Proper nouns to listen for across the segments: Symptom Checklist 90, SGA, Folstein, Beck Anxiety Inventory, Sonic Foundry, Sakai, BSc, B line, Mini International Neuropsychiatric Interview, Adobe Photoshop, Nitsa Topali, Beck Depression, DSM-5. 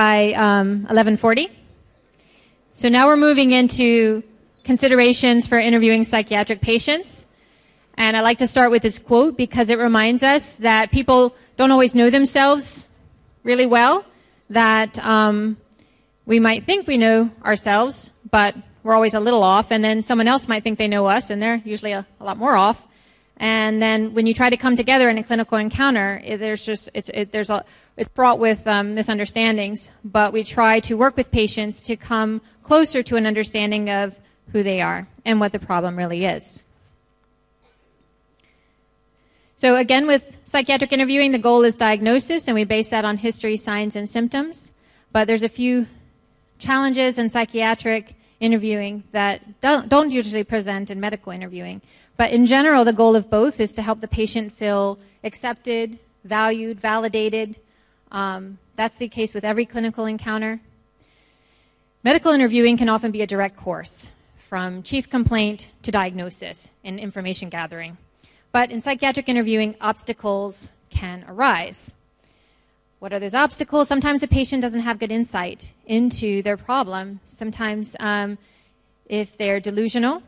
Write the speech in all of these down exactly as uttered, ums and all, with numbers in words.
by um, eleven forty. So now we're moving into considerations for interviewing psychiatric patients. And I like to start with this quote because it reminds us that people don't always know themselves really well, that um, we might think we know ourselves, but we're always a little off. And then someone else might think they know us, and they're usually a, a lot more off. And then when you try to come together in a clinical encounter, it, there's just it's it, there's a it's fraught with um, misunderstandings. But we try to work with patients to come closer to an understanding of who they are and what the problem really is. So again, with psychiatric interviewing, the goal is diagnosis, and we base that on history, signs, and symptoms. But there's a few challenges in psychiatric interviewing that don't, don't usually present in medical interviewing. But in general, the goal of both is to help the patient feel accepted, valued, validated. Um, that's the case with every clinical encounter. Medical interviewing can often be a direct course from chief complaint to diagnosis and information gathering. But in psychiatric interviewing, obstacles can arise. What are those obstacles? Sometimes the patient doesn't have good insight into their problem. Sometimes um, if they're delusional,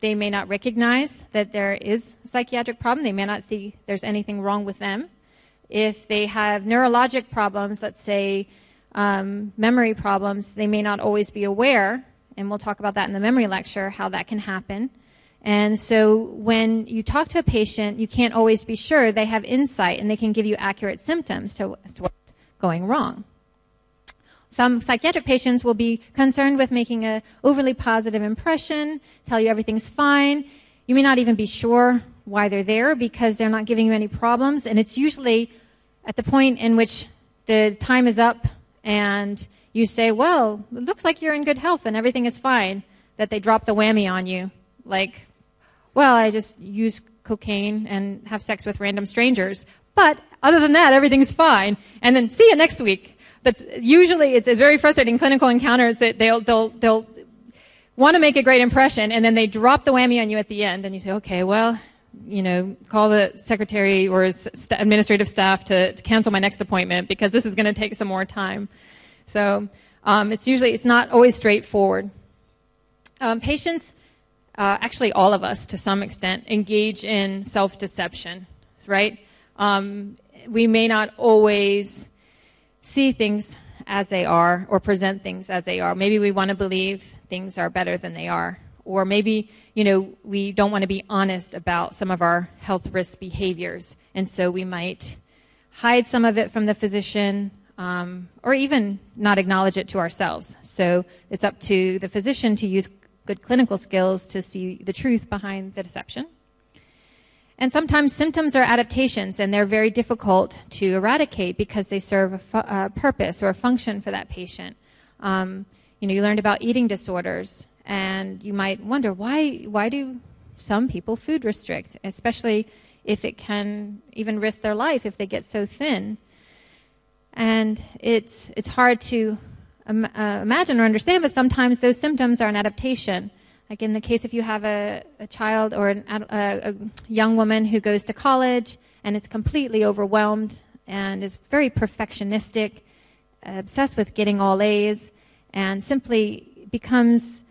they may not recognize that there is a psychiatric problem. They may not see there's anything wrong with them. If they have neurologic problems, let's say um, memory problems, they may not always be aware, and we'll talk about that in the memory lecture, how that can happen. And so when you talk to a patient, you can't always be sure they have insight, and they can give you accurate symptoms to, as to what's going wrong. Some psychiatric patients will be concerned with making an overly positive impression, tell you everything's fine. You may not even be sure why they're there because they're not giving you any problems. And it's usually at the point in which the time is up and you say, well, it looks like you're in good health and everything is fine, that they drop the whammy on you. Like, well, I just use cocaine and have sex with random strangers. But other than that, everything's fine. And then see you next week. That's usually it's, it's very frustrating clinical encounters that they'll they'll they'll want to make a great impression, and then they drop the whammy on you at the end, and you say, okay, well, you know, call the secretary or st- administrative staff to, to cancel my next appointment because this is going to take some more time. So um, it's usually it's not always straightforward. Um, patients, uh, actually all of us to some extent, engage in self-deception, right? Um, we may not always see things as they are or present things as they are. Maybe we want to believe things are better than they are. Or maybe, you know, we don't want to be honest about some of our health risk behaviors. And so we might hide some of it from the physician um, or even not acknowledge it to ourselves. So it's up to the physician to use good clinical skills to see the truth behind the deception. And sometimes symptoms are adaptations, and they're very difficult to eradicate because they serve a, fu- a purpose or a function for that patient. Um, you know, you learned about eating disorders, and you might wonder, why why do some people food restrict, especially if it can even risk their life if they get so thin? And it's, it's hard to um, uh, imagine or understand, but sometimes those symptoms are an adaptation. Like in the case if you have a, a child or an, a, a young woman who goes to college and is completely overwhelmed and is very perfectionistic, obsessed with getting all A's, and simply becomes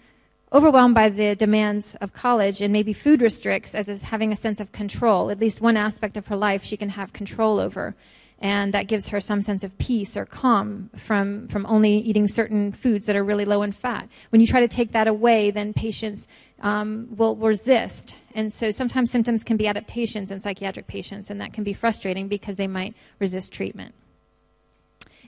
overwhelmed by the demands of college and maybe food restricts as is having a sense of control. At least one aspect of her life she can have control over. And that gives her some sense of peace or calm from, from only eating certain foods that are really low in fat. When you try to take that away, then patients um, will resist. And so sometimes symptoms can be adaptations in psychiatric patients, and that can be frustrating because they might resist treatment.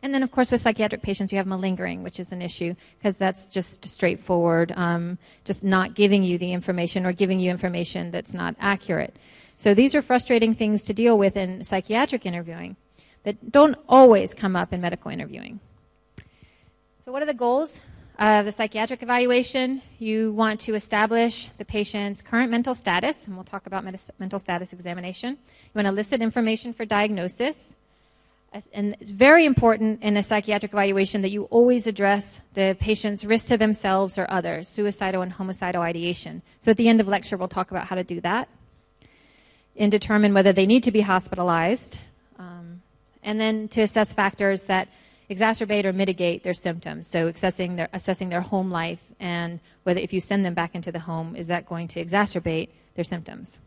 And then, of course, with psychiatric patients, you have malingering, which is an issue because that's just straightforward, um, just not giving you the information or giving you information that's not accurate. So these are frustrating things to deal with in psychiatric interviewing that don't always come up in medical interviewing. So what are the goals of the psychiatric evaluation? You want to establish the patient's current mental status, and we'll talk about mental status examination. You want to elicit information for diagnosis. And it's very important in a psychiatric evaluation that you always address the patient's risk to themselves or others, suicidal and homicidal ideation. So at the end of lecture, we'll talk about how to do that and determine whether they need to be hospitalized. Um, And then to assess factors that exacerbate or mitigate their symptoms. So assessing their, assessing their home life and whether if you send them back into the home, is that going to exacerbate their symptoms?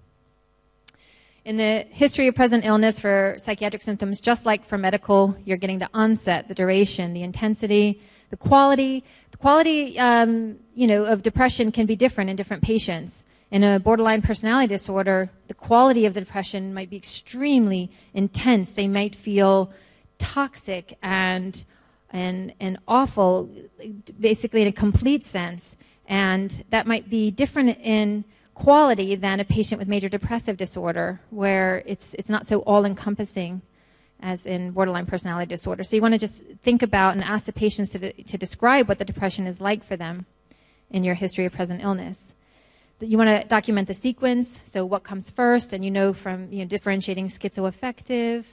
In the history of present illness for psychiatric symptoms, just like for medical, you're getting the onset, the duration, the intensity, the quality. The quality um, you know, of depression can be different in different patients. In a borderline personality disorder, the quality of the depression might be extremely intense. They might feel toxic and, and, and awful, basically in a complete sense. And that might be different in quality than a patient with major depressive disorder, where it's it's not so all-encompassing as in borderline personality disorder. So you want to just think about and ask the patients to, de to describe what the depression is like for them in your history of present illness. You want to document the sequence, so what comes first, and you know from you know, differentiating schizoaffective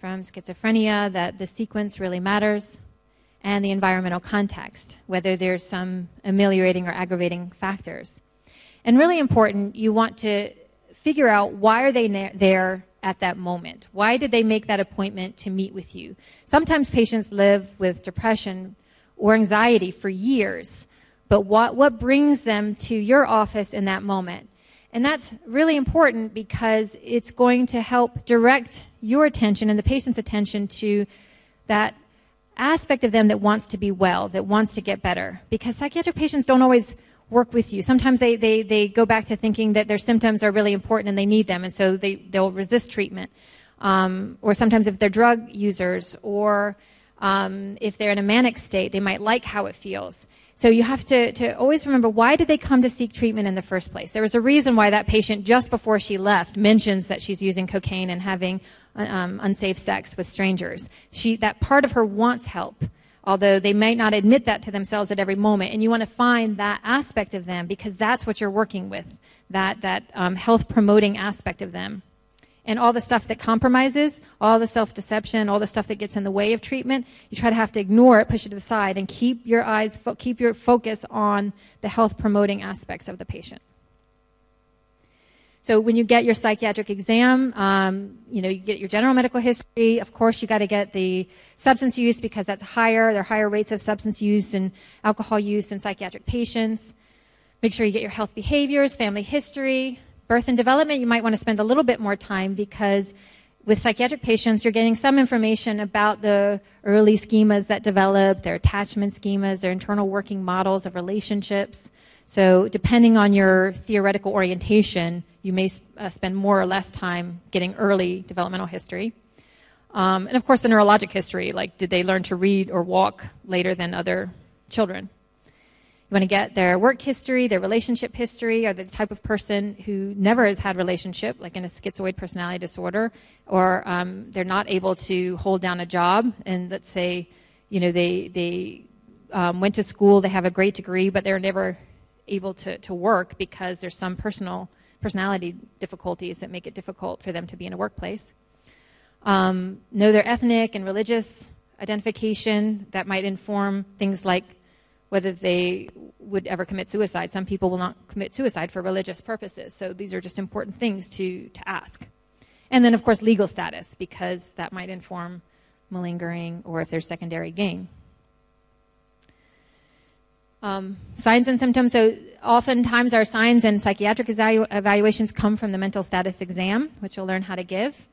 from schizophrenia that the sequence really matters, and the environmental context, whether there's some ameliorating or aggravating factors. And really important, you want to figure out why are they there at that moment? Why did they make that appointment to meet with you? Sometimes patients live with depression or anxiety for years, but what, what brings them to your office in that moment? And that's really important because it's going to help direct your attention and the patient's attention to that aspect of them that wants to be well, that wants to get better. Because psychiatric patients don't always work with you. Sometimes they, they, they go back to thinking that their symptoms are really important and they need them, and so they, they'll resist treatment. Um, or sometimes if they're drug users, or um, if they're in a manic state, they might like how it feels. So you have to, to always remember, why did they come to seek treatment in the first place? There was a reason why that patient, just before she left, mentions that she's using cocaine and having um, unsafe sex with strangers. She, that part of her wants help, although they might not admit that to themselves at every moment. And you want to find that aspect of them, because that's what you're working with, that, that um, health-promoting aspect of them. And all the stuff that compromises, all the self-deception, all the stuff that gets in the way of treatment, you try to have to ignore it, push it to the side, and keep your eyes, fo keep your focus on the health-promoting aspects of the patient. So when you get your psychiatric exam, um, you know, you get your general medical history. Of course, you got to get the substance use, because that's higher. There are higher rates of substance use and alcohol use in psychiatric patients. Make sure you get your health behaviors, family history, birth and development. You might want to spend a little bit more time, because with psychiatric patients, you're getting some information about the early schemas that develop, their attachment schemas, their internal working models of relationships. So depending on your theoretical orientation, you may uh, spend more or less time getting early developmental history. Um, and of course the neurologic history, like did they learn to read or walk later than other children? You want to get their work history, their relationship history. Are they the type of person who never has had relationship, like in a schizoid personality disorder, or um, they're not able to hold down a job, and let's say, you know, they, they um, went to school, they have a great degree, but they're never able to, to work because there's some personal personality difficulties that make it difficult for them to be in a workplace. Um, know their ethnic and religious identification. That might inform things like whether they would ever commit suicide. Some people will not commit suicide for religious purposes. So these are just important things to, to ask. And then, of course, legal status, because that might inform malingering or if there's secondary gain. Um, signs and symptoms. So oftentimes our signs and psychiatric evalu evaluations come from the mental status exam, which you'll learn how to give.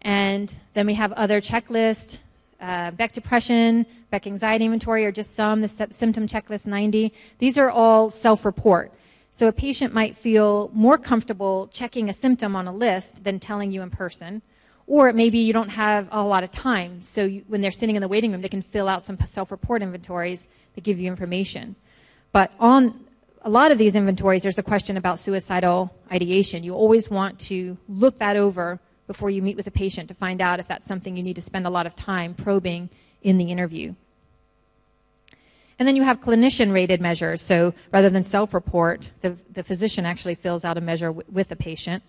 And then we have other checklists, uh, Beck Depression, Beck Anxiety Inventory, or just some, the Symptom Checklist ninety. These are all self-report. So a patient might feel more comfortable checking a symptom on a list than telling you in person. Or maybe you don't have a lot of time, so you, when they're sitting in the waiting room, they can fill out some self-report inventories that give you information. But on a lot of these inventories, there's a question about suicidal ideation. You always want to look that over before you meet with a patient to find out if that's something you need to spend a lot of time probing in the interview. And then you have clinician-rated measures, so rather than self-report, the, the physician actually fills out a measure w with a patient.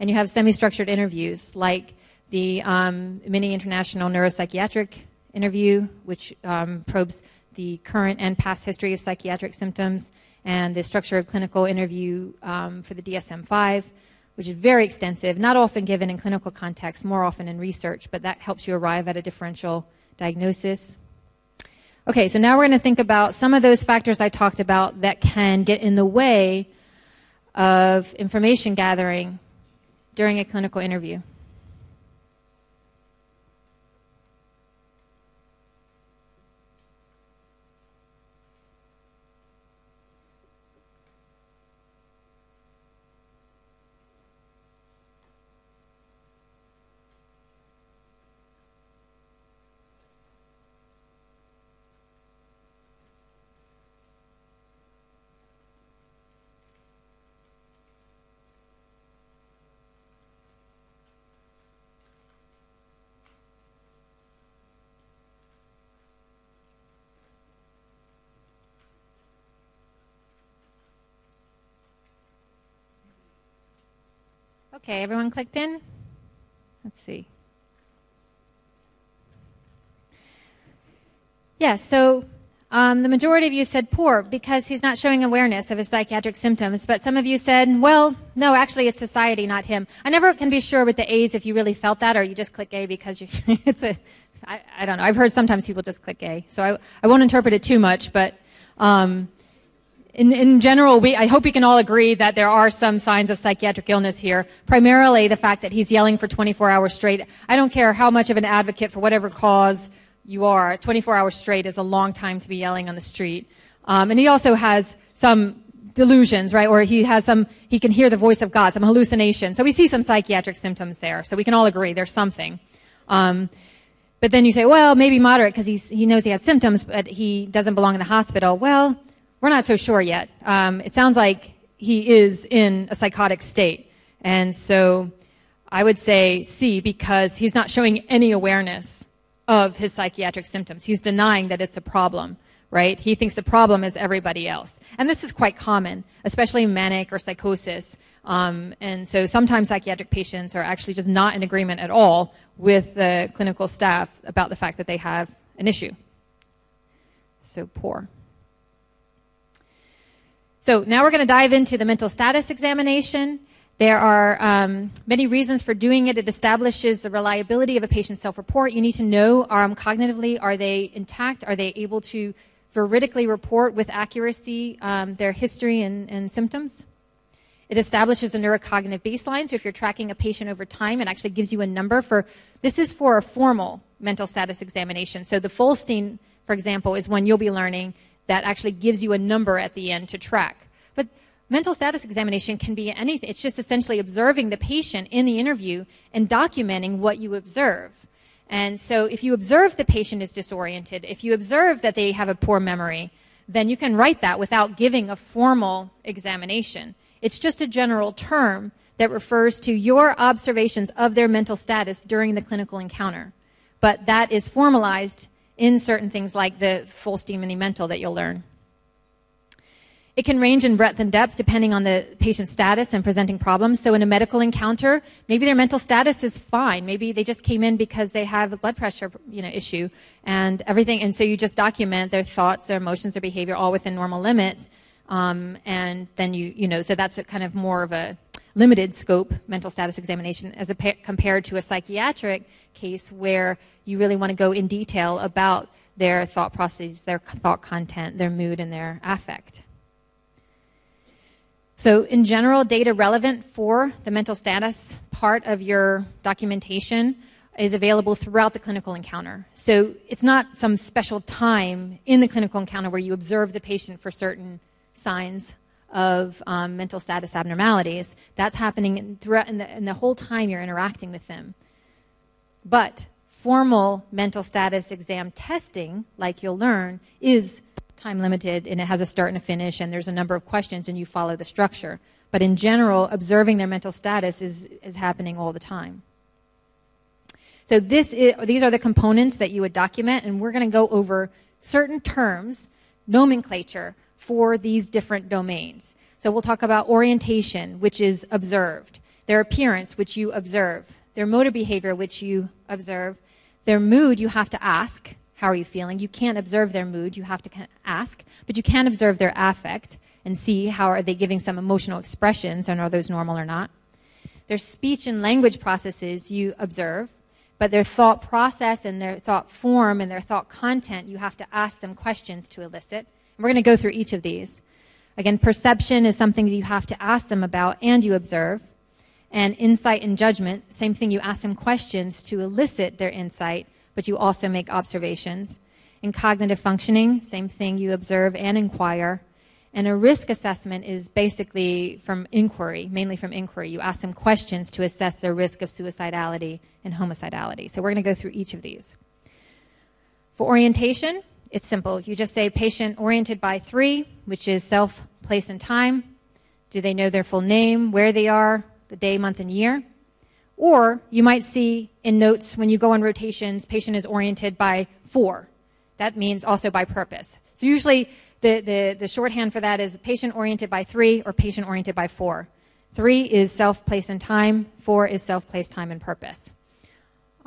And you have semi-structured interviews, like the um, Mini International Neuropsychiatric Interview, which um, probes the current and past history of psychiatric symptoms, and the structured clinical interview um, for the D S M five, which is very extensive, not often given in clinical context, more often in research, but that helps you arrive at a differential diagnosis. Okay, so now we're going to think about some of those factors I talked about that can get in the way of information gathering during a clinical interview. Okay, everyone clicked in? Let's see. Yeah, so um, the majority of you said poor because he's not showing awareness of his psychiatric symptoms, but some of you said, well, no, actually it's society, not him. I never can be sure with the A's if you really felt that or you just click A because you, it's a, I, I don't know. I've heard sometimes people just click A, so I, I won't interpret it too much, but um, In, in general, we, I hope we can all agree that there are some signs of psychiatric illness here, primarily the fact that he's yelling for twenty-four hours straight. I don't care how much of an advocate for whatever cause you are, twenty-four hours straight is a long time to be yelling on the street. Um, and he also has some delusions, right, or he has some, he can hear the voice of God, some hallucinations. So we see some psychiatric symptoms there. So we can all agree there's something. Um, but then you say, well, maybe moderate because he knows he has symptoms, but he doesn't belong in the hospital. Well, we're not so sure yet. Um, it sounds like he is in a psychotic state. And so I would say C, because he's not showing any awareness of his psychiatric symptoms. He's denying that it's a problem, right? He thinks the problem is everybody else. And this is quite common, especially manic or psychosis. Um, and so sometimes psychiatric patients are actually just not in agreement at all with the clinical staff about the fact that they have an issue. So poor. So now we're going to dive into the mental status examination. There are um, many reasons for doing it. It establishes the reliability of a patient's self-report. You need to know um, cognitively, are they intact? Are they able to veridically report with accuracy um, their history and, and symptoms? It establishes a neurocognitive baseline. So if you're tracking a patient over time, it actually gives you a number for, this is for a formal mental status examination. So the Folstein, for example, is one you'll be learning that actually gives you a number at the end to track. But mental status examination can be anything. It's just essentially observing the patient in the interview and documenting what you observe. And so if you observe the patient is disoriented, if you observe that they have a poor memory, then you can write that without giving a formal examination. It's just a general term that refers to your observations of their mental status during the clinical encounter. But that is formalized in certain things like the Folstein Mini Mental that you'll learn. It can range in breadth and depth depending on the patient's status and presenting problems. So in a medical encounter, maybe their mental status is fine. Maybe they just came in because they have a blood pressure, you know, issue and everything. And so you just document their thoughts, their emotions, their behavior, all within normal limits. Um, and then you, you know, so that's a kind of more of a limited scope mental status examination as a, compared to a psychiatric case where you really want to go in detail about their thought processes, their thought content, their mood, and their affect. So in general, data relevant for the mental status part of your documentation is available throughout the clinical encounter. So it's not some special time in the clinical encounter where you observe the patient for certain signs of um, mental status abnormalities. That's happening throughout in the, in the whole time you're interacting with them. But formal mental status exam testing, like you'll learn, is time limited and it has a start and a finish and there's a number of questions and you follow the structure. But in general, observing their mental status is, is happening all the time. So this is, these are the components that you would document, and we're going to go over certain terms, nomenclature, for these different domains. So we'll talk about orientation, which is observed, their appearance, which you observe, their motor behavior, which you observe, their mood, you have to ask, how are you feeling? You can't observe their mood, you have to ask, but you can observe their affect and see how are they giving some emotional expressions and are those normal or not. Their speech and language processes you observe, But their thought process and their thought form and their thought content, you have to ask them questions to elicit. And we're going to go through each of these. Again, perception is something that you have to ask them about and you observe. And insight and judgment, same thing, you ask them questions to elicit their insight, but you also make observations. And cognitive functioning, same thing, you observe and inquire. And a risk assessment is basically from inquiry, mainly from inquiry. You ask them questions to assess their risk of suicidality and homicidality. So we're going to go through each of these. For orientation, it's simple. You just say patient oriented by three, which is self, place, and time. Do they know their full name, where they are, the day, month, and year? Or you might see in notes when you go on rotations, patient is oriented by four. That means also by purpose. So usually, The, the, the shorthand for that is patient-oriented by three or patient-oriented by four. Three is self, place, and time. Four is self, place, time, and purpose.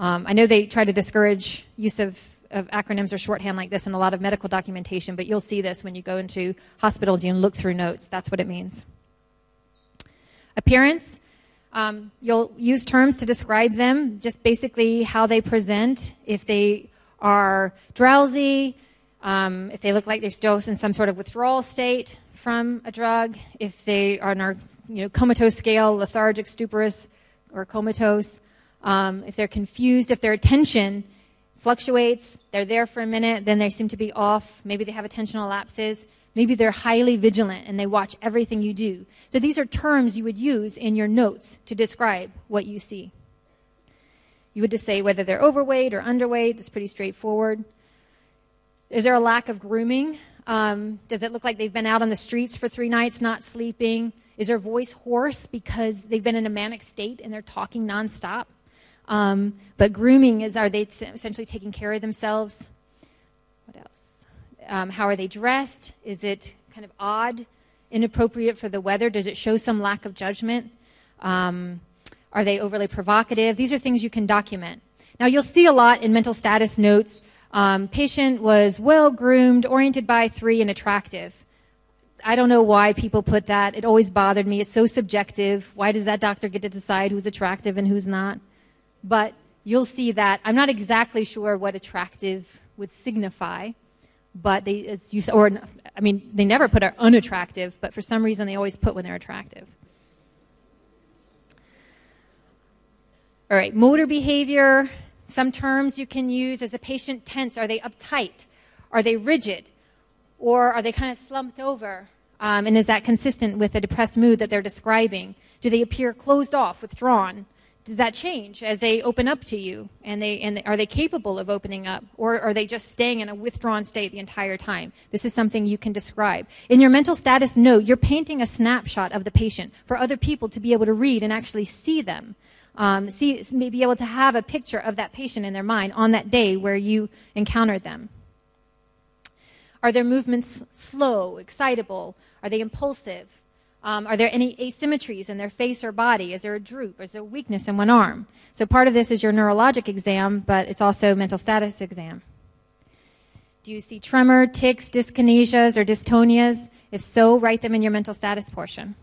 Um, I know they try to discourage use of, of acronyms or shorthand like this in a lot of medical documentation, but you'll see this when you go into hospitals, you look through notes. That's what it means. Appearance. Um, you'll use terms to describe them, just basically how they present, if they are drowsy, Um, if they look like they're still in some sort of withdrawal state from a drug, if they are on our you know, comatose scale, lethargic, stuporous, or comatose, um, if they're confused, if their attention fluctuates, they're there for a minute, then they seem to be off, maybe they have attentional lapses, maybe they're highly vigilant and they watch everything you do. So these are terms you would use in your notes to describe what you see. You would just say whether they're overweight or underweight. That's pretty straightforward. Is there a lack of grooming? Um, does it look like they've been out on the streets for three nights, not sleeping? Is their voice hoarse because they've been in a manic state and they're talking nonstop? Um, but grooming is, are they essentially taking care of themselves? What else? Um, how are they dressed? Is it kind of odd, inappropriate for the weather? Does it show some lack of judgment? Um, are they overly provocative? These are things you can document. Now, you'll see a lot in mental status notes. Um, patient was well-groomed, oriented by three, and attractive. I don't know why people put that. It always bothered me. It's so subjective. Why does that doctor get to decide who's attractive and who's not? But you'll see that. I'm not exactly sure what attractive would signify, but they, it's, you, or, I mean, they never put unattractive, but for some reason they always put when they're attractive. All right, motor behavior. Some terms you can use as a patient tense. Are they uptight? Are they rigid? Or are they kind of slumped over? Um, and is that consistent with the depressed mood that they're describing? Do they appear closed off, withdrawn? Does that change as they open up to you? And, they, and are they capable of opening up? Or are they just staying in a withdrawn state the entire time? This is something you can describe. In your mental status note, you're painting a snapshot of the patient for other people to be able to read and actually see them. Um, see, may be able to have a picture of that patient in their mind on that day where you encountered them. Are their movements slow, excitable? Are they impulsive? Um, are there any asymmetries in their face or body? Is there a droop? Is there a weakness in one arm? So part of this is your neurologic exam, but it's also mental status exam. Do you see tremor, tics, dyskinesias, or dystonias? If so, write them in your mental status portion.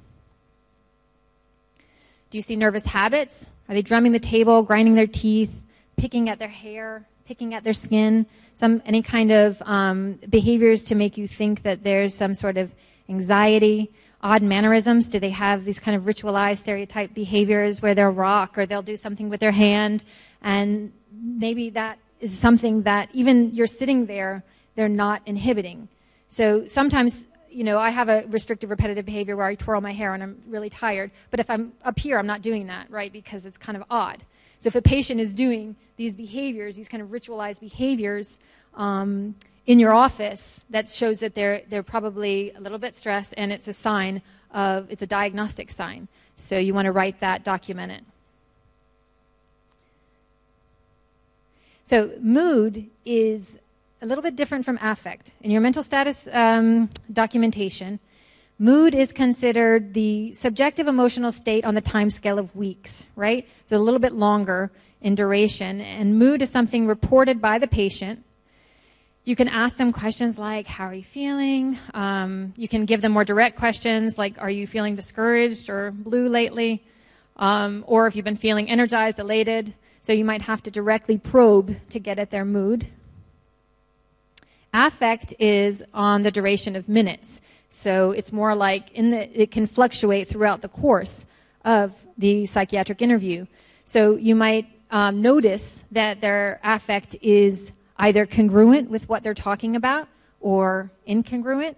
Do you see nervous habits? Are they drumming the table, grinding their teeth, picking at their hair, picking at their skin? Some, any kind of um, behaviors to make you think that there's some sort of anxiety, odd mannerisms. Do they have these kind of ritualized stereotype behaviors where they'll rock or they'll do something with their hand? And maybe that is something that even you're sitting there, they're not inhibiting. So sometimes, you know, I have a restrictive repetitive behavior where I twirl my hair and I'm really tired. But if I'm up here, I'm not doing that, right, because it's kind of odd. So if a patient is doing these behaviors, these kind of ritualized behaviors um, in your office, that shows that they're, they're probably a little bit stressed, and it's a sign of, it's a diagnostic sign. So you want to write that, document it. So mood is a little bit different from affect. In your mental status um, documentation, mood is considered the subjective emotional state on the time scale of weeks, right? So a little bit longer in duration. And mood is something reported by the patient. You can ask them questions like, how are you feeling? Um, you can give them more direct questions like, are you feeling discouraged or blue lately? Um, or if you've been feeling energized, elated. So you might have to directly probe to get at their mood. Affect is on the duration of minutes. So it's more like in the, it can fluctuate throughout the course of the psychiatric interview. So you might um, notice that their affect is either congruent with what they're talking about or incongruent.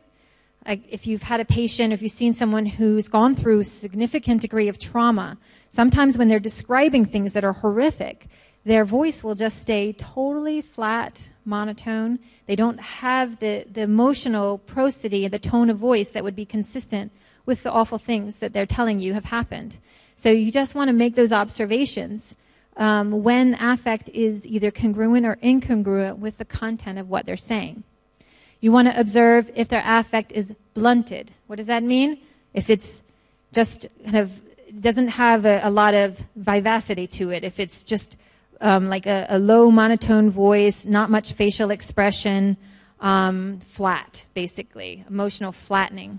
Like if you've had a patient, if you've seen someone who's gone through a significant degree of trauma, sometimes when they're describing things that are horrific, their voice will just stay totally flat, monotone. They don't have the, the emotional prosody and the tone of voice that would be consistent with the awful things that they're telling you have happened. So you just want to make those observations um, when affect is either congruent or incongruent with the content of what they're saying. You want to observe if their affect is blunted. What does that mean? If it's just kind of doesn't have a, a lot of vivacity to it, if it's just um, like a, a low monotone voice, not much facial expression, um, flat, basically, emotional flattening.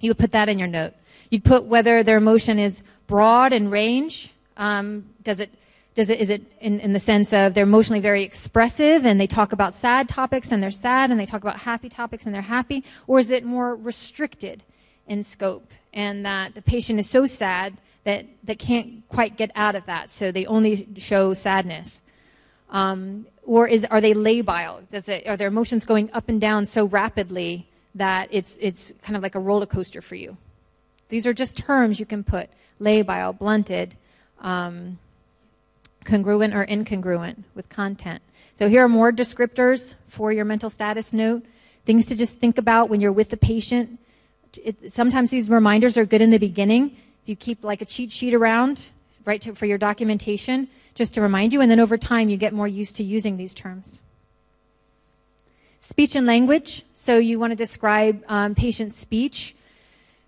You would put that in your note. You'd put whether their emotion is broad in range. Um, does it? Does it, is it in, in the sense of they're emotionally very expressive and they talk about sad topics and they're sad and they talk about happy topics and they're happy? Or is it more restricted in scope and that the patient is so sad that they can't quite get out of that, so they only show sadness? Um, or is, are they labile? Does it, are their emotions going up and down so rapidly that it's, it's kind of like a roller coaster for you? These are just terms you can put: labile, blunted, um, congruent or incongruent with content. So here are more descriptors for your mental status note, things to just think about when you're with the patient. It, sometimes these reminders are good in the beginning. If you keep like a cheat sheet around, right, to, for your documentation, just to remind you, and then over time you get more used to using these terms. Speech and language, so you want to describe um, patient speech.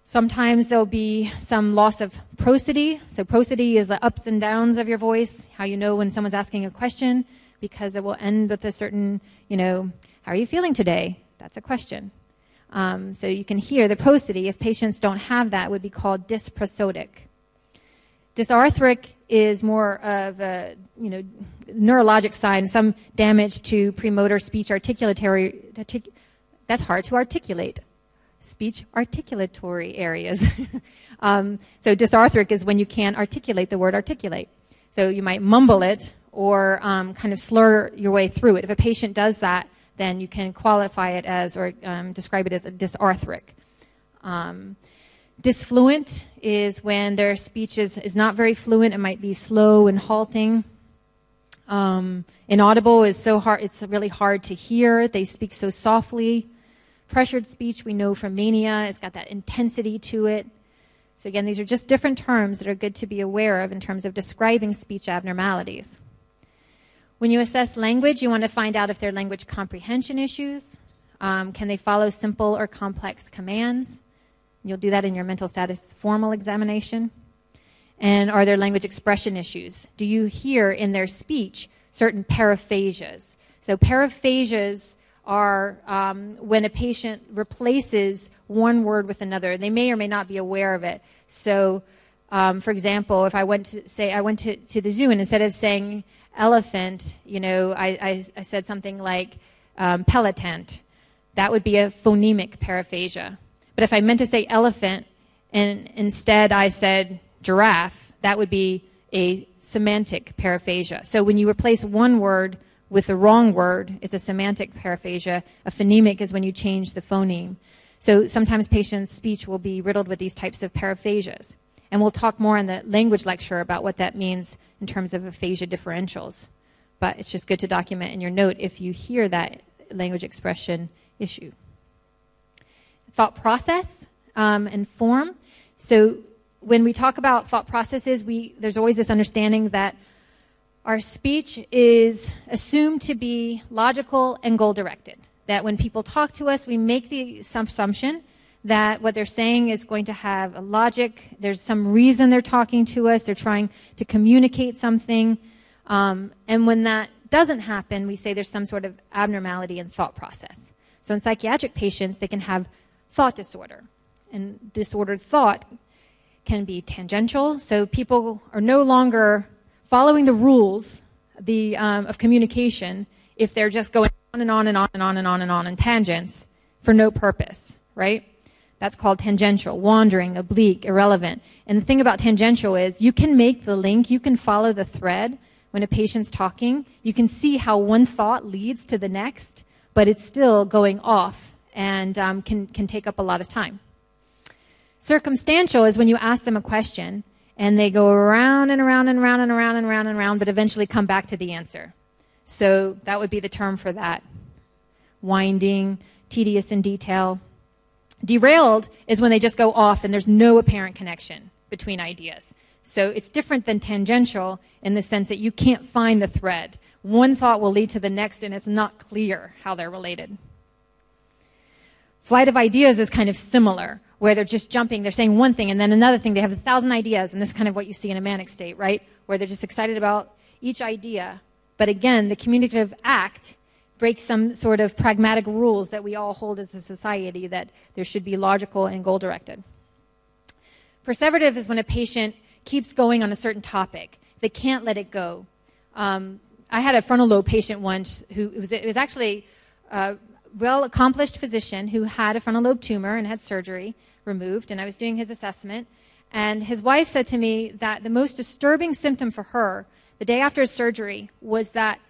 Sometimes there'll be some loss of prosody. So prosody is the ups and downs of your voice, how you know when someone's asking a question, because it will end with a certain, you know, how are you feeling today? That's a question. Um, so you can hear the prosody. If patients don't have that, it would be called dysprosodic. Dysarthric is more of a, you know, neurologic sign, some damage to premotor speech articulatory, artic, that's hard to articulate. Speech articulatory areas. um, so dysarthric is when you can't articulate the word articulate. So you might mumble it or um, kind of slur your way through it. If a patient does that, then you can qualify it as or um, describe it as a dysarthric. Um, disfluent is when their speech is, is not very fluent. It might be slow and halting. Um, inaudible is so hard, it's really hard to hear. They speak so softly. Pressured speech, we know from mania, it's got that intensity to it. So again, these are just different terms that are good to be aware of in terms of describing speech abnormalities. When you assess language, you want to find out if there are language comprehension issues. Um, can they follow simple or complex commands? You'll do that in your mental status formal examination. And are there language expression issues? Do you hear in their speech certain paraphasias? So paraphasias are um, when a patient replaces one word with another. They may or may not be aware of it. So, um, for example, if I went to say I went to, to the zoo and instead of saying elephant, you know, I, I, I said something like um, pelitant. That would be a phonemic paraphasia. But if I meant to say elephant and instead I said giraffe, that would be a semantic paraphasia. So when you replace one word with the wrong word, it's a semantic paraphasia. A phonemic is when you change the phoneme. So sometimes patients' speech will be riddled with these types of paraphasias. And we'll talk more in the language lecture about what that means in terms of aphasia differentials. But it's just good to document in your note if you hear that language expression issue. Thought process um, and form. So when we talk about thought processes, we there's always this understanding that our speech is assumed to be logical and goal-directed, that when people talk to us, we make the assumption that what they're saying is going to have a logic. There's some reason they're talking to us. They're trying to communicate something. Um, and when that doesn't happen, we say there's some sort of abnormality in thought process. So in psychiatric patients, they can have thought disorder. And disordered thought can be tangential. So people are no longer following the rules the, um, of communication if they're just going on and on and on and on and on and on in tangents for no purpose, right? That's called tangential, wandering, oblique, irrelevant. And the thing about tangential is you can make the link, you can follow the thread when a patient's talking. You can see how one thought leads to the next, but it's still going off and um, can, can take up a lot of time. Circumstantial is when you ask them a question and they go around and around and around and around and around and around, but eventually come back to the answer. So that would be the term for that. Winding, tedious in detail. Derailed is when they just go off and there's no apparent connection between ideas. So it's different than tangential in the sense that you can't find the thread. One thought will lead to the next and it's not clear how they're related. Flight of ideas is kind of similar, where they're just jumping, they're saying one thing and then another thing, they have a thousand ideas, and this is kind of what you see in a manic state, right? Where they're just excited about each idea. But again, the communicative act breaks some sort of pragmatic rules that we all hold as a society, that there should be logical and goal-directed. Perseverative is when a patient keeps going on a certain topic. They can't let it go. Um, I had a frontal lobe patient once who it was, it was actually a well-accomplished physician who had a frontal lobe tumor and had surgery removed, and I was doing his assessment. And his wife said to me that the most disturbing symptom for her the day after his surgery was that,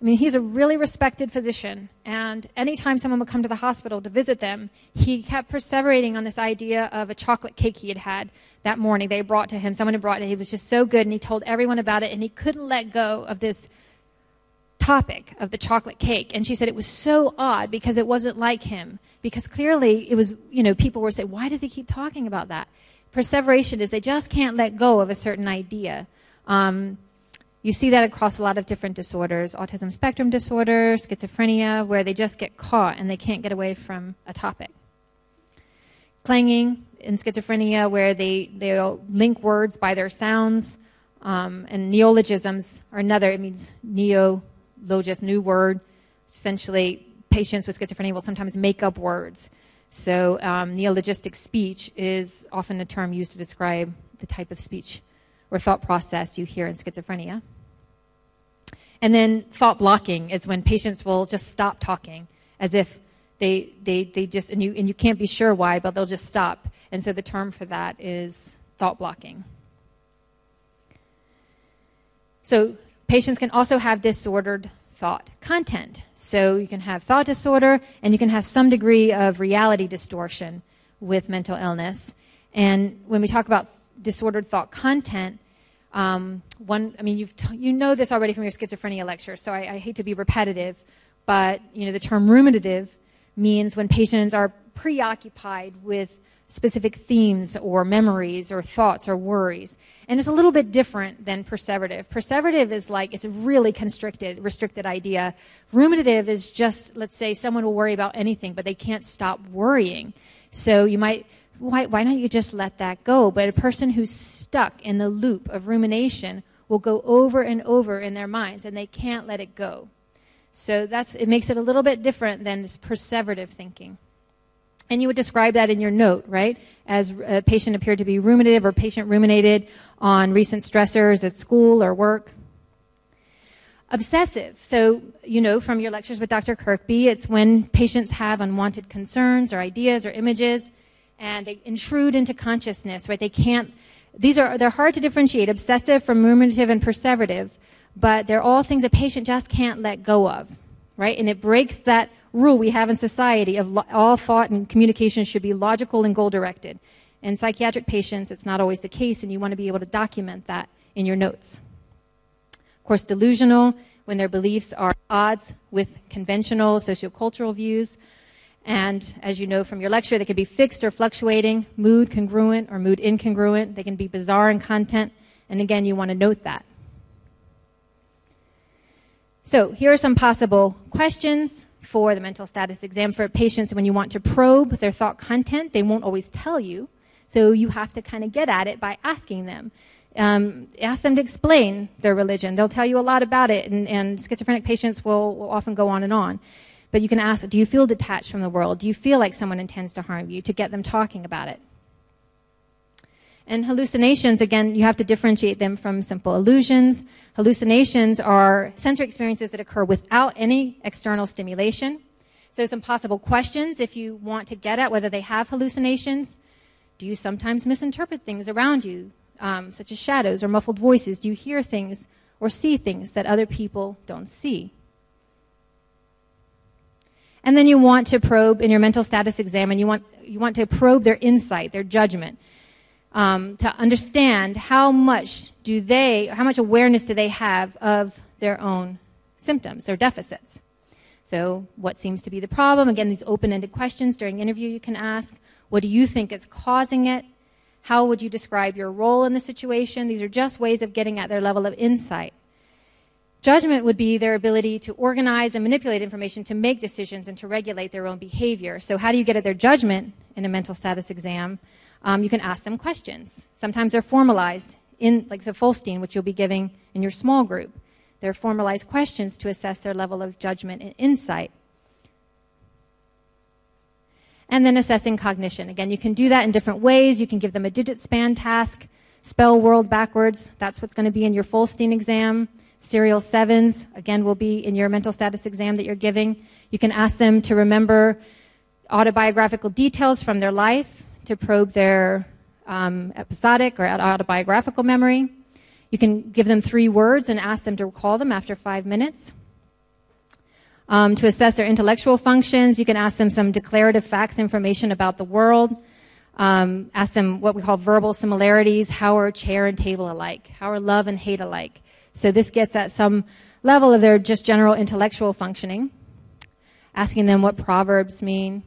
I mean, he's a really respected physician, and anytime someone would come to the hospital to visit them, he kept perseverating on this idea of a chocolate cake he had had that morning they brought to him. Someone had brought it. It was just so good, and he told everyone about it, and he couldn't let go of this topic of the chocolate cake. And she said it was so odd because it wasn't like him, because clearly it was, you know, people were saying, why does he keep talking about that? Perseveration is they just can't let go of a certain idea. Um, You see that across a lot of different disorders, autism spectrum disorder, schizophrenia, where they just get caught and they can't get away from a topic. Clanging in schizophrenia, where they, they'll link words by their sounds. Um, and neologisms are another, it means neologist, new word. Essentially, patients with schizophrenia will sometimes make up words. So um, neologistic speech is often a term used to describe the type of speech or thought process you hear in schizophrenia. And then thought blocking is when patients will just stop talking as if they, they, they just, and you, and you can't be sure why, but they'll just stop. And so the term for that is thought blocking. So patients can also have disordered thought content. So you can have thought disorder, and you can have some degree of reality distortion with mental illness. And when we talk about disordered thought content, um, one, I mean, you've t you know this already from your schizophrenia lecture, so I, I hate to be repetitive, but you know the term ruminative means when patients are preoccupied with specific themes or memories or thoughts or worries. And it's a little bit different than perseverative. Perseverative is like, it's a really constricted, restricted idea. Ruminative is just, let's say someone will worry about anything, but they can't stop worrying. So you might, Why, why don't you just let that go? But a person who's stuck in the loop of rumination will go over and over in their minds, and they can't let it go. So that's, it makes it a little bit different than this perseverative thinking. And you would describe that in your note, right? As a patient appeared to be ruminative, or patient ruminated on recent stressors at school or work. Obsessive. So, you know, from your lectures with Doctor Kirkby, it's when patients have unwanted concerns or ideas or images, and they intrude into consciousness, right? They can't, these are, they're hard to differentiate, obsessive from ruminative and perseverative, but they're all things a patient just can't let go of, right? And it breaks that rule we have in society of all thought and communication should be logical and goal-directed. In psychiatric patients, it's not always the case, and you want to be able to document that in your notes. Of course, delusional, when their beliefs are at odds with conventional sociocultural views. And as you know from your lecture, they can be fixed or fluctuating, mood congruent or mood incongruent. They can be bizarre in content. And again, you want to note that. So here are some possible questions for the mental status exam for patients when you want to probe their thought content. They won't always tell you, so you have to kind of get at it by asking them. Um, ask them to explain their religion. They'll tell you a lot about it, and, and schizophrenic patients will, will often go on and on. But you can ask, do you feel detached from the world? Do you feel like someone intends to harm you? To get them talking about it. And hallucinations, again, you have to differentiate them from simple illusions. Hallucinations are sensory experiences that occur without any external stimulation. So some possible questions if you want to get at whether they have hallucinations. Do you sometimes misinterpret things around you, um, such as shadows or muffled voices? Do you hear things or see things that other people don't see? And then you want to probe in your mental status exam, and you want, you want to probe their insight, their judgment, um, to understand how much do they, or how much awareness do they have of their own symptoms, their deficits. So what seems to be the problem? Again, these open-ended questions during interview you can ask. What do you think is causing it? How would you describe your role in the situation? These are just ways of getting at their level of insight. Judgment would be their ability to organize and manipulate information to make decisions and to regulate their own behavior. So how do you get at their judgment in a mental status exam? Um, you can ask them questions. Sometimes they're formalized, in, like the Folstein, which you'll be giving in your small group. They're formalized questions to assess their level of judgment and insight. And then assessing cognition. Again, you can do that in different ways. You can give them a digit span task, spell world backwards. That's what's going to be in your Folstein exam. Serial sevens, again, will be in your mental status exam that you're giving. You can ask them to remember autobiographical details from their life to probe their um, episodic or autobiographical memory. You can give them three words and ask them to recall them after five minutes. Um, to assess their intellectual functions, you can ask them some declarative facts information about the world. Um, ask them what we call verbal similarities. How are chair and table alike? How are love and hate alike? So this gets at some level of their just general intellectual functioning. Asking them what proverbs mean.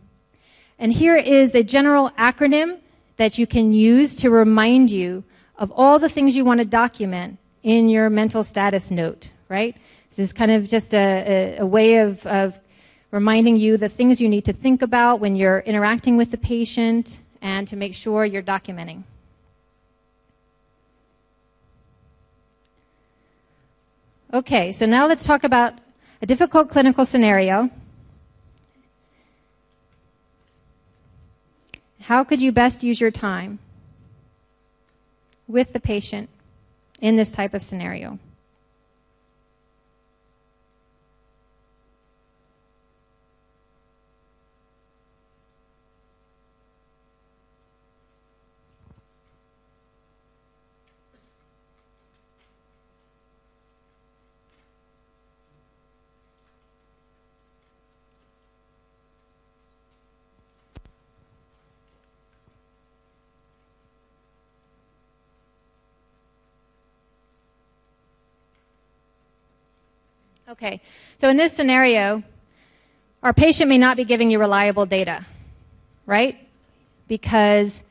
And here is a general acronym that you can use to remind you of all the things you want to document in your mental status note, right? This is kind of just a, a, a way of, of reminding you the things you need to think about when you're interacting with the patient and to make sure you're documenting. Okay, so now let's talk about a difficult clinical scenario. How could you best use your time with the patient in this type of scenario? Okay, so in this scenario, our patient may not be giving you reliable data, right? Because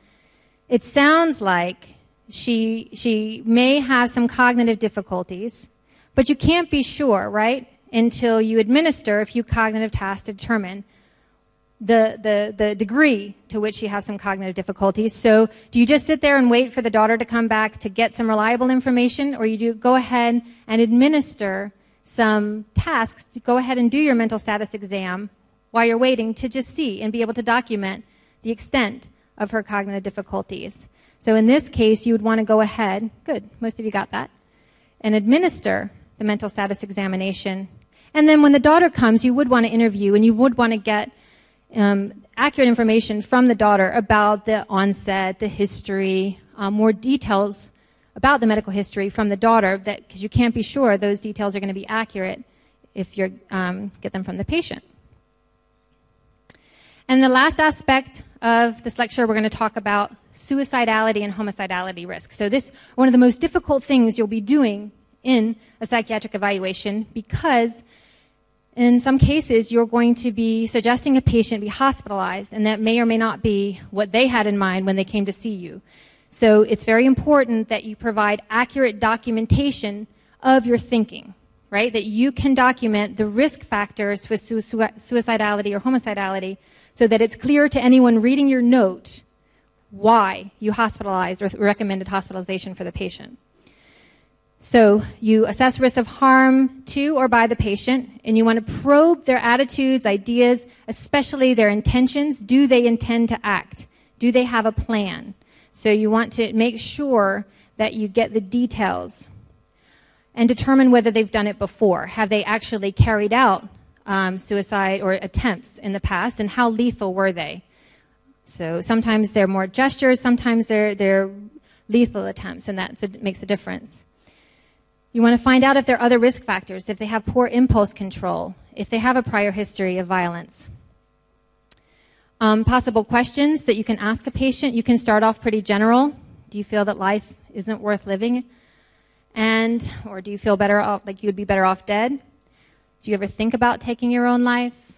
it sounds like she, she may have some cognitive difficulties, but you can't be sure, right, until you administer a few cognitive tasks to determine the, the, the degree to which she has some cognitive difficulties. So do you just sit there and wait for the daughter to come back to get some reliable information, or you do go ahead and administer some tasks to go ahead and do your mental status exam while you're waiting to just see and be able to document the extent of her cognitive difficulties? So in this case, you would want to go ahead, good, most of you got that, and administer the mental status examination. And then when the daughter comes, you would want to interview and you would want to get um, accurate information from the daughter about the onset, the history, um, more details about the medical history from the daughter, that because you can't be sure those details are going to be accurate if you um, get them from the patient. And the last aspect of this lecture, we're going to talk about suicidality and homicidality risk. So this is one of the most difficult things you'll be doing in a psychiatric evaluation, because in some cases you're going to be suggesting a patient be hospitalized, and that may or may not be what they had in mind when they came to see you. So it's very important that you provide accurate documentation of your thinking, right? That you can document the risk factors for su suicidality or homicidality so that it's clear to anyone reading your note why you hospitalized or recommended hospitalization for the patient. So you assess risk of harm to or by the patient, and you want to probe their attitudes, ideas, especially their intentions. Do they intend to act? Do they have a plan? So you want to make sure that you get the details and determine whether they've done it before. Have they actually carried out um, suicide or attempts in the past, and how lethal were they? So sometimes they're more gestures, sometimes they're, they're lethal attempts, and that a, makes a difference. You want to find out if there are other risk factors, if they have poor impulse control, if they have a prior history of violence. Um, possible questions that you can ask a patient. You can start off pretty general. Do you feel that life isn't worth living? And, or do you feel better off, like you would be better off dead? Do you ever think about taking your own life?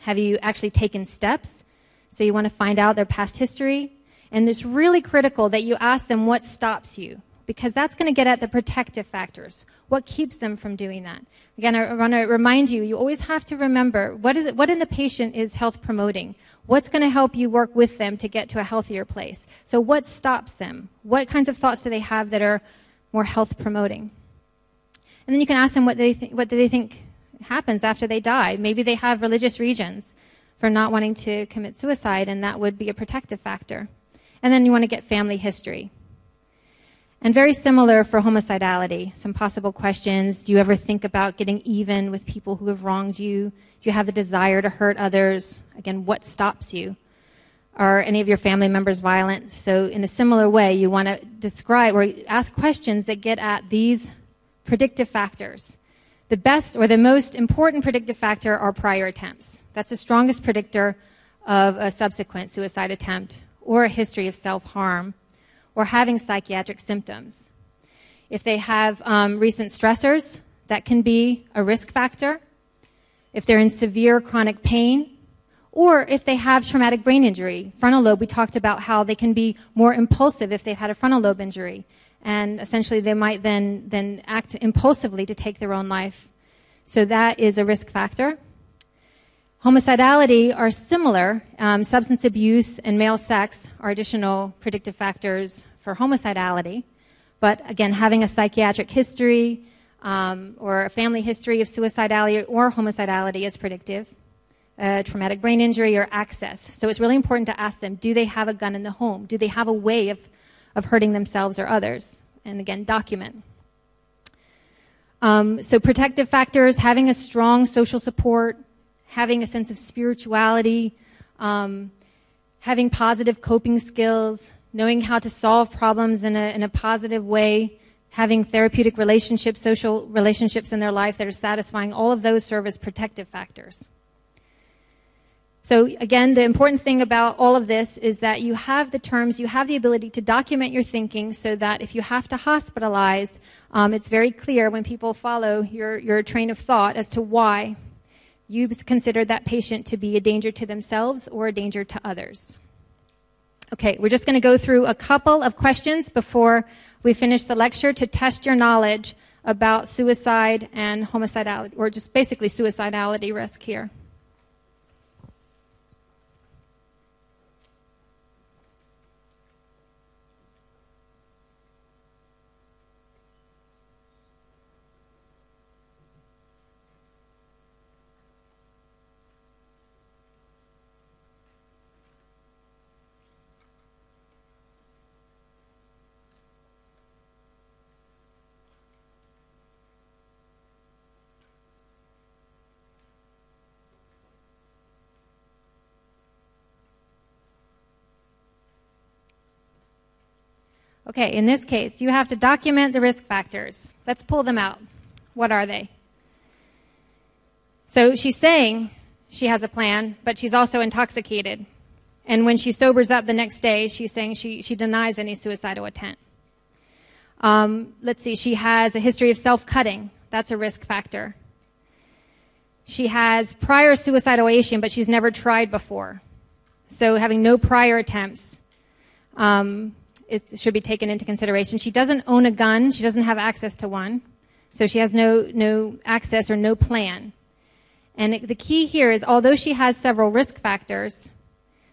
Have you actually taken steps? So you want to find out their past history. And it's really critical that you ask them what stops you, because that's going to get at the protective factors. What keeps them from doing that? Again, I want to remind you, you always have to remember what is it, what in the patient is health promoting? What's going to help you work with them to get to a healthier place? So what stops them? What kinds of thoughts do they have that are more health promoting? And then you can ask them what they th- what do they think happens after they die. Maybe they have religious reasons for not wanting to commit suicide, and that would be a protective factor. And then you want to get family history. And very similar for homicidality. Some possible questions. Do you ever think about getting even with people who have wronged you? Do you have the desire to hurt others? Again, what stops you? Are any of your family members violent? So in a similar way, you want to describe or ask questions that get at these predictive factors. The best or the most important predictive factor are prior attempts. That's the strongest predictor of a subsequent suicide attempt or a history of self-harm, or having psychiatric symptoms. If they have um, recent stressors, that can be a risk factor. If they're in severe chronic pain, or if they have traumatic brain injury, frontal lobe, we talked about how they can be more impulsive if they've had a frontal lobe injury. And essentially they might then, then act impulsively to take their own life. So that is a risk factor. Homicidality are similar. Um, substance abuse and male sex are additional predictive factors for homicidality. But again, having a psychiatric history um, or a family history of suicidality or homicidality is predictive. Uh, traumatic brain injury or access. So it's really important to ask them, do they have a gun in the home? Do they have a way of, of hurting themselves or others? And again, document. Um, so protective factors, having a strong social support, having a sense of spirituality, um, having positive coping skills, knowing how to solve problems in a, in a positive way, having therapeutic relationships, social relationships in their life that are satisfying, all of those serve as protective factors. So again, the important thing about all of this is that you have the terms, you have the ability to document your thinking so that if you have to hospitalize, um, it's very clear when people follow your, your train of thought as to why you consider that patient to be a danger to themselves or a danger to others. Okay, we're just going to go through a couple of questions before we finish the lecture to test your knowledge about suicide and homicidality, or just basically suicidality risk here. Okay, in this case, you have to document the risk factors. Let's pull them out. What are they? So she's saying she has a plan, but she's also intoxicated. And when she sobers up the next day, she's saying she, she denies any suicidal intent. Um, let's see, she has a history of self-cutting. That's a risk factor. She has prior suicidation, but she's never tried before. So having no prior attempts. Um, It should be taken into consideration. She doesn't own a gun. She doesn't have access to one. So she has no, no access or no plan. And it, the key here is, although she has several risk factors,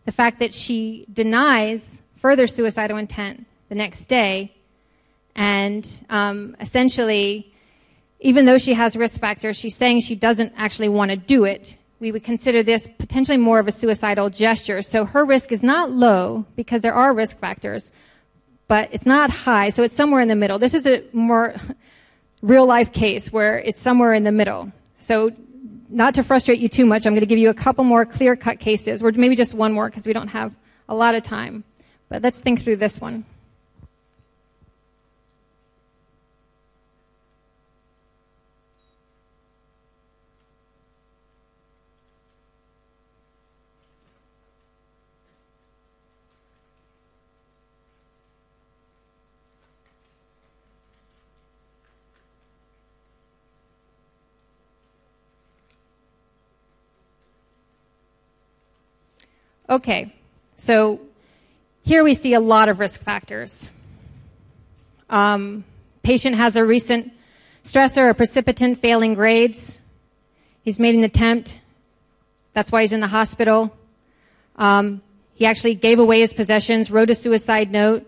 the fact that she denies further suicidal intent the next day, and um, essentially, even though she has risk factors, she's saying she doesn't actually want to do it. we would consider this potentially more of a suicidal gesture. So her risk is not low because there are risk factors, but it's not high. So it's somewhere in the middle. This is a more real life case where it's somewhere in the middle. So not to frustrate you too much, I'm going to give you a couple more clear cut cases, or maybe just one more because we don't have a lot of time. But let's think through this one. Okay, so here we see a lot of risk factors. Um, patient has a recent stressor or precipitant, failing grades. He's made an attempt. That's why he's in the hospital. Um, he actually gave away his possessions, wrote a suicide note.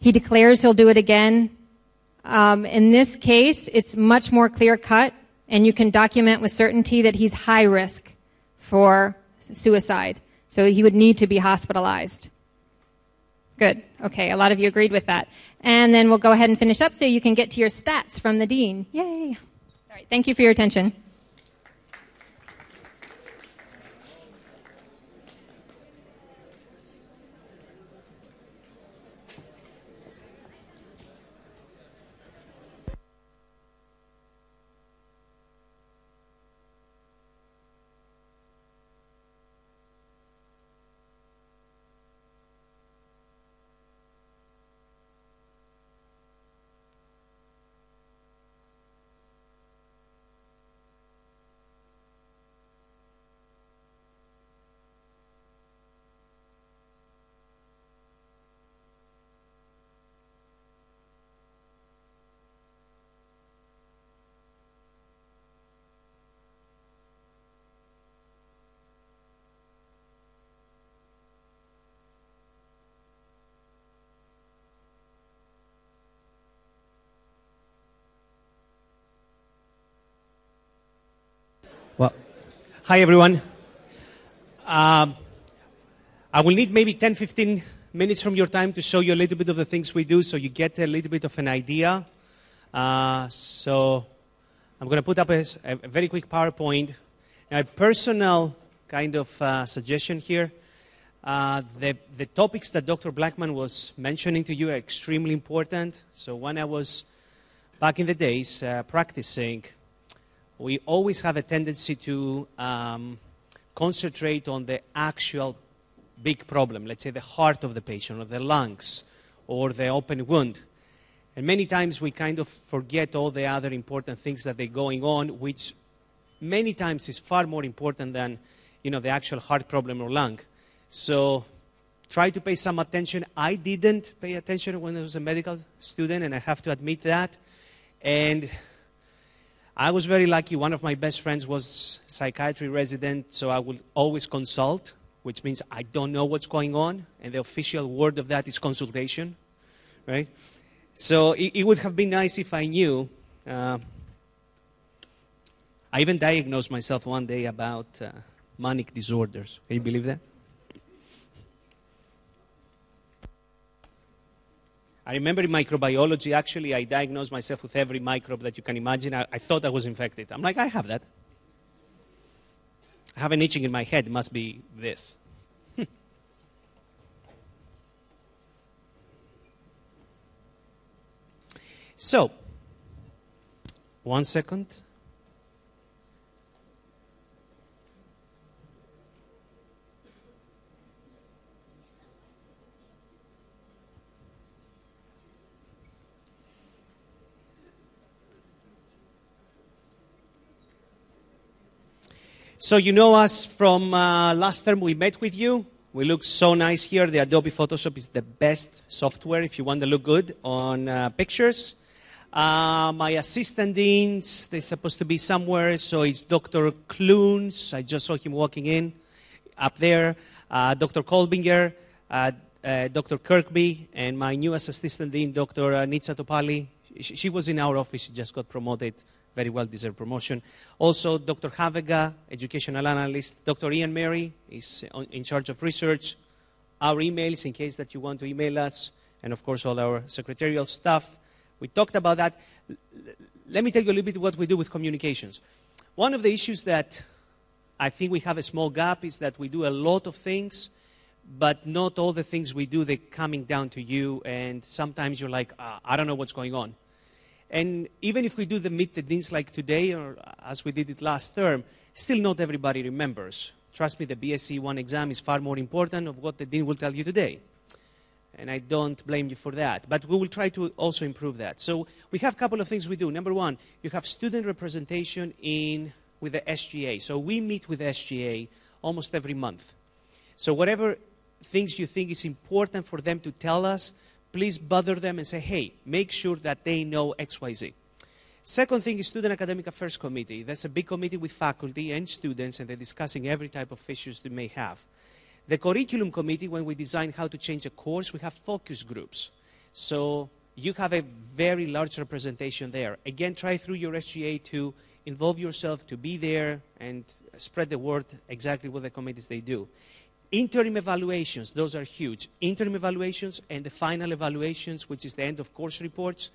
He declares he'll do it again. Um, in this case, it's much more clear-cut, and you can document with certainty that he's high risk for suicide. So he would need to be hospitalized. Good. Okay, a lot of you agreed with that. And then we'll go ahead and finish up so you can get to your stats from the dean. Yay. All right, thank you for your attention. Well, hi everyone. Um, I will need maybe ten, fifteen minutes from your time to show you a little bit of the things we do so you get a little bit of an idea. Uh, so I'm going to put up a, a very quick PowerPoint. Now, a personal kind of uh, suggestion here. Uh, the, the topics that Doctor Blackman was mentioning to you are extremely important. So when I was back in the days uh, practicing, we always have a tendency to um, concentrate on the actual big problem, let's say the heart of the patient or the lungs or the open wound. And many times we kind of forget all the other important things that are going on, which many times is far more important than, you know, the actual heart problem or lung. So try to pay some attention. I didn't pay attention when I was a medical student, and I have to admit that. And I was very lucky. One of my best friends was a psychiatry resident, so I would always consult, which means I don't know what's going on, and the official word of that is consultation, right? So it, it would have been nice if I knew. Uh, I even diagnosed myself one day about uh, manic disorders. Can you believe that? I remember in microbiology, actually, I diagnosed myself with every microbe that you can imagine. I, I thought I was infected. I'm like, I have that. I have an itching in my head. It must be this. So, one second. So you know us from uh, last term we met with you. We look so nice here. The Adobe Photoshop is the best software if you want to look good on uh, pictures. Uh, my assistant deans, they're supposed to be somewhere. So it's Doctor Clunes. I just saw him walking in up there. Uh, Doctor Kolbinger, uh, uh, Doctor Kirkby, and my newest assistant dean, Doctor Nitsa Topali. She, she was in our office. She just got promoted very well-deserved promotion. Also, Doctor Havega, educational analyst. Doctor Ian Mary is in charge of research. Our emails, in case that you want to email us, and of course all our secretarial staff. We talked about that. Let me tell you a little bit what we do with communications. One of the issues that I think we have a small gap is that we do a lot of things, but not all the things we do, they're coming down to you, and sometimes you're like, ah, I don't know what's going on. And even if we do the meet the deans like today, or as we did it last term, still not everybody remembers. Trust me, the B S c one exam is far more important of what the dean will tell you today. And I don't blame you for that. But we will try to also improve that. So we have a couple of things we do. Number one, you have student representation in, with the S G A. So we meet with the S G A almost every month. So whatever things you think is important for them to tell us, please bother them and say, hey, make sure that they know X, Y, Z. Second thing is Student Academic Affairs Committee. That's a big committee with faculty and students, and they're discussing every type of issues they may have. The curriculum committee, when we design how to change a course, we have focus groups. So you have a very large representation there. Again, try through your S G A to involve yourself, to be there, and spread the word exactly what the committees they do. Interim evaluations, those are huge. Interim evaluations and the final evaluations, which is the end of course reports.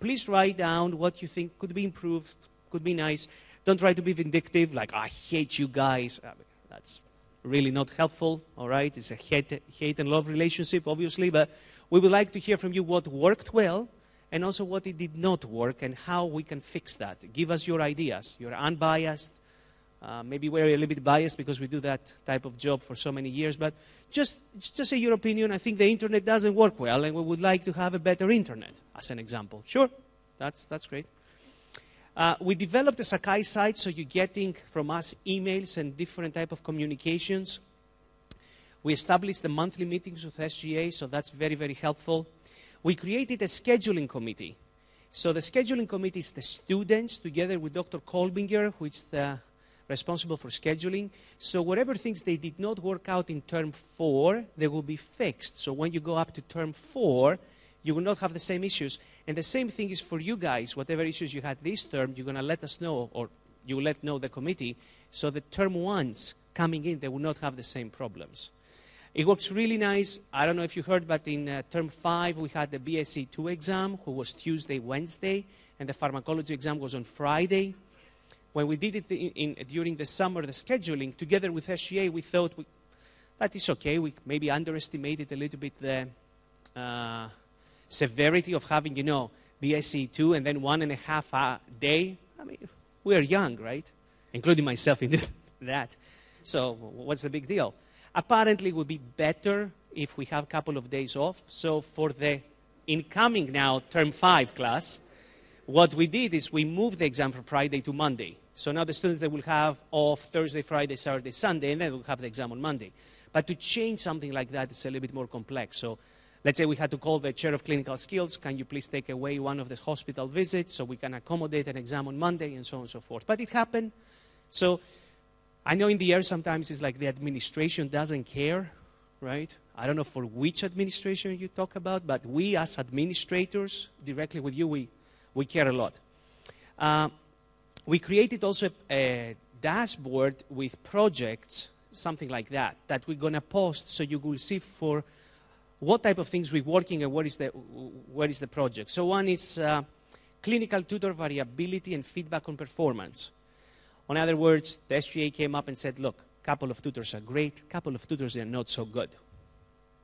Please write down what you think could be improved, could be nice. Don't try to be vindictive, like, I hate you guys. That's really not helpful, all right? It's a hate, hate and love relationship, obviously, but we would like to hear from you what worked well and also what it did not work and how we can fix that. Give us your ideas. You're unbiased. Uh, maybe we're a little bit biased because we do that type of job for so many years, but just, just say your opinion. I think the internet doesn't work well, and we would like to have a better internet, as an example. Sure, that's, that's great. Uh, we developed a Sakai site, so you're getting from us emails and different type of communications. We established the monthly meetings with S G A, so that's very, very helpful. We created a scheduling committee. So the scheduling committee is the students, together with Doctor Kolbinger, who is the responsible for scheduling. So whatever things they did not work out in term four, they will be fixed. So when you go up to term four, you will not have the same issues. And the same thing is for you guys. Whatever issues you had this term, you're going to let us know, or you will let know the committee. So the term ones coming in, they will not have the same problems. It works really nice. I don't know if you heard, but in uh, term five, we had the B S c two exam, who was Tuesday, Wednesday, and the pharmacology exam was on Friday. When we did it in, in, during the summer, the scheduling, together with S G A, we thought we, that is okay. We maybe underestimated a little bit the Uh, severity of having, you know, B S c two and then one and a half a day. I mean, we are young, right? Including myself in this, that. So what's the big deal? Apparently, it would be better if we have a couple of days off. So for the incoming now term five class, what we did is we moved the exam from Friday to Monday. So now the students, they will have off Thursday, Friday, Saturday, Sunday, and then we'll have the exam on Monday. But to change something like that, it's a little bit more complex. So let's say we had to call the chair of clinical skills. Can you please take away one of the hospital visits so we can accommodate an exam on Monday, and so on and so forth. But it happened. So I know in the air sometimes it's like the administration doesn't care, right? I don't know for which administration you talk about, but we as administrators directly with you, we, we care a lot. Uh, we created also a dashboard with projects, something like that, that we're going to post so you will see for what type of things we're working and what is the, where is the project. So one is uh, clinical tutor variability and feedback on performance. In other words, the S G A came up and said, look, a couple of tutors are great, a couple of tutors are not so good.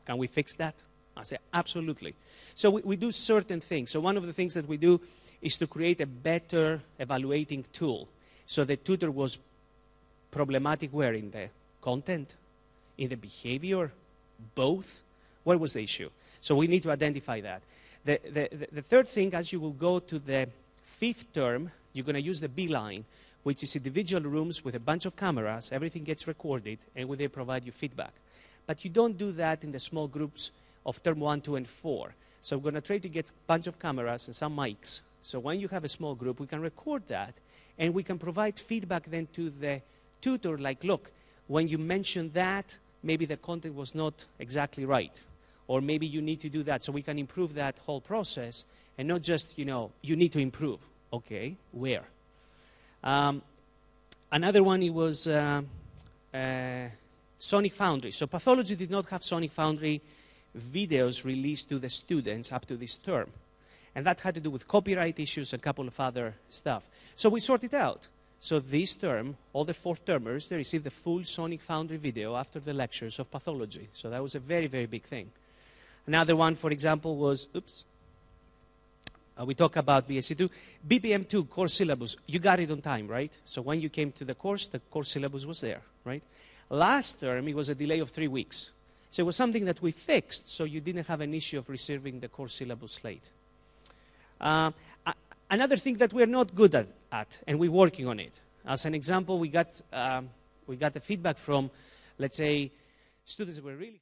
Can we fix that? I said, absolutely. So we, we do certain things. So one of the things that we do is to create a better evaluating tool. So the tutor was problematic where? In the content? In the behavior? Both? Where was the issue? So we need to identify that. The, the, the third thing, as you will go to the fifth term, you're going to use the B line, which is individual rooms with a bunch of cameras. Everything gets recorded, and they provide you feedback. But you don't do that in the small groups of term one, two, and four. So we're going to try to get a bunch of cameras and some mics. So when you have a small group, we can record that, and we can provide feedback then to the tutor, like, look, when you mentioned that, maybe the content was not exactly right. Or maybe you need to do that, so we can improve that whole process, and not just, you know, you need to improve. Okay, where? Um, another one, it was uh, uh, Sonic Foundry. So pathology did not have Sonic Foundry videos released to the students up to this term. And that had to do with copyright issues, a couple of other stuff. So we sorted out. So this term, all the fourth-termers, they received the full Sonic Foundry video after the lectures of pathology. So that was a very, very big thing. Another one, for example, was, oops, uh, we talk about B S C two. B P M two, core syllabus, you got it on time, right? So when you came to the course, the core syllabus was there, right? Last term, it was a delay of three weeks. So it was something that we fixed, so you didn't have an issue of receiving the core syllabus late. Uh, another thing that we're not good at, at, and we're working on it. As an example, we got, um, we got the feedback from, let's say, students who were really...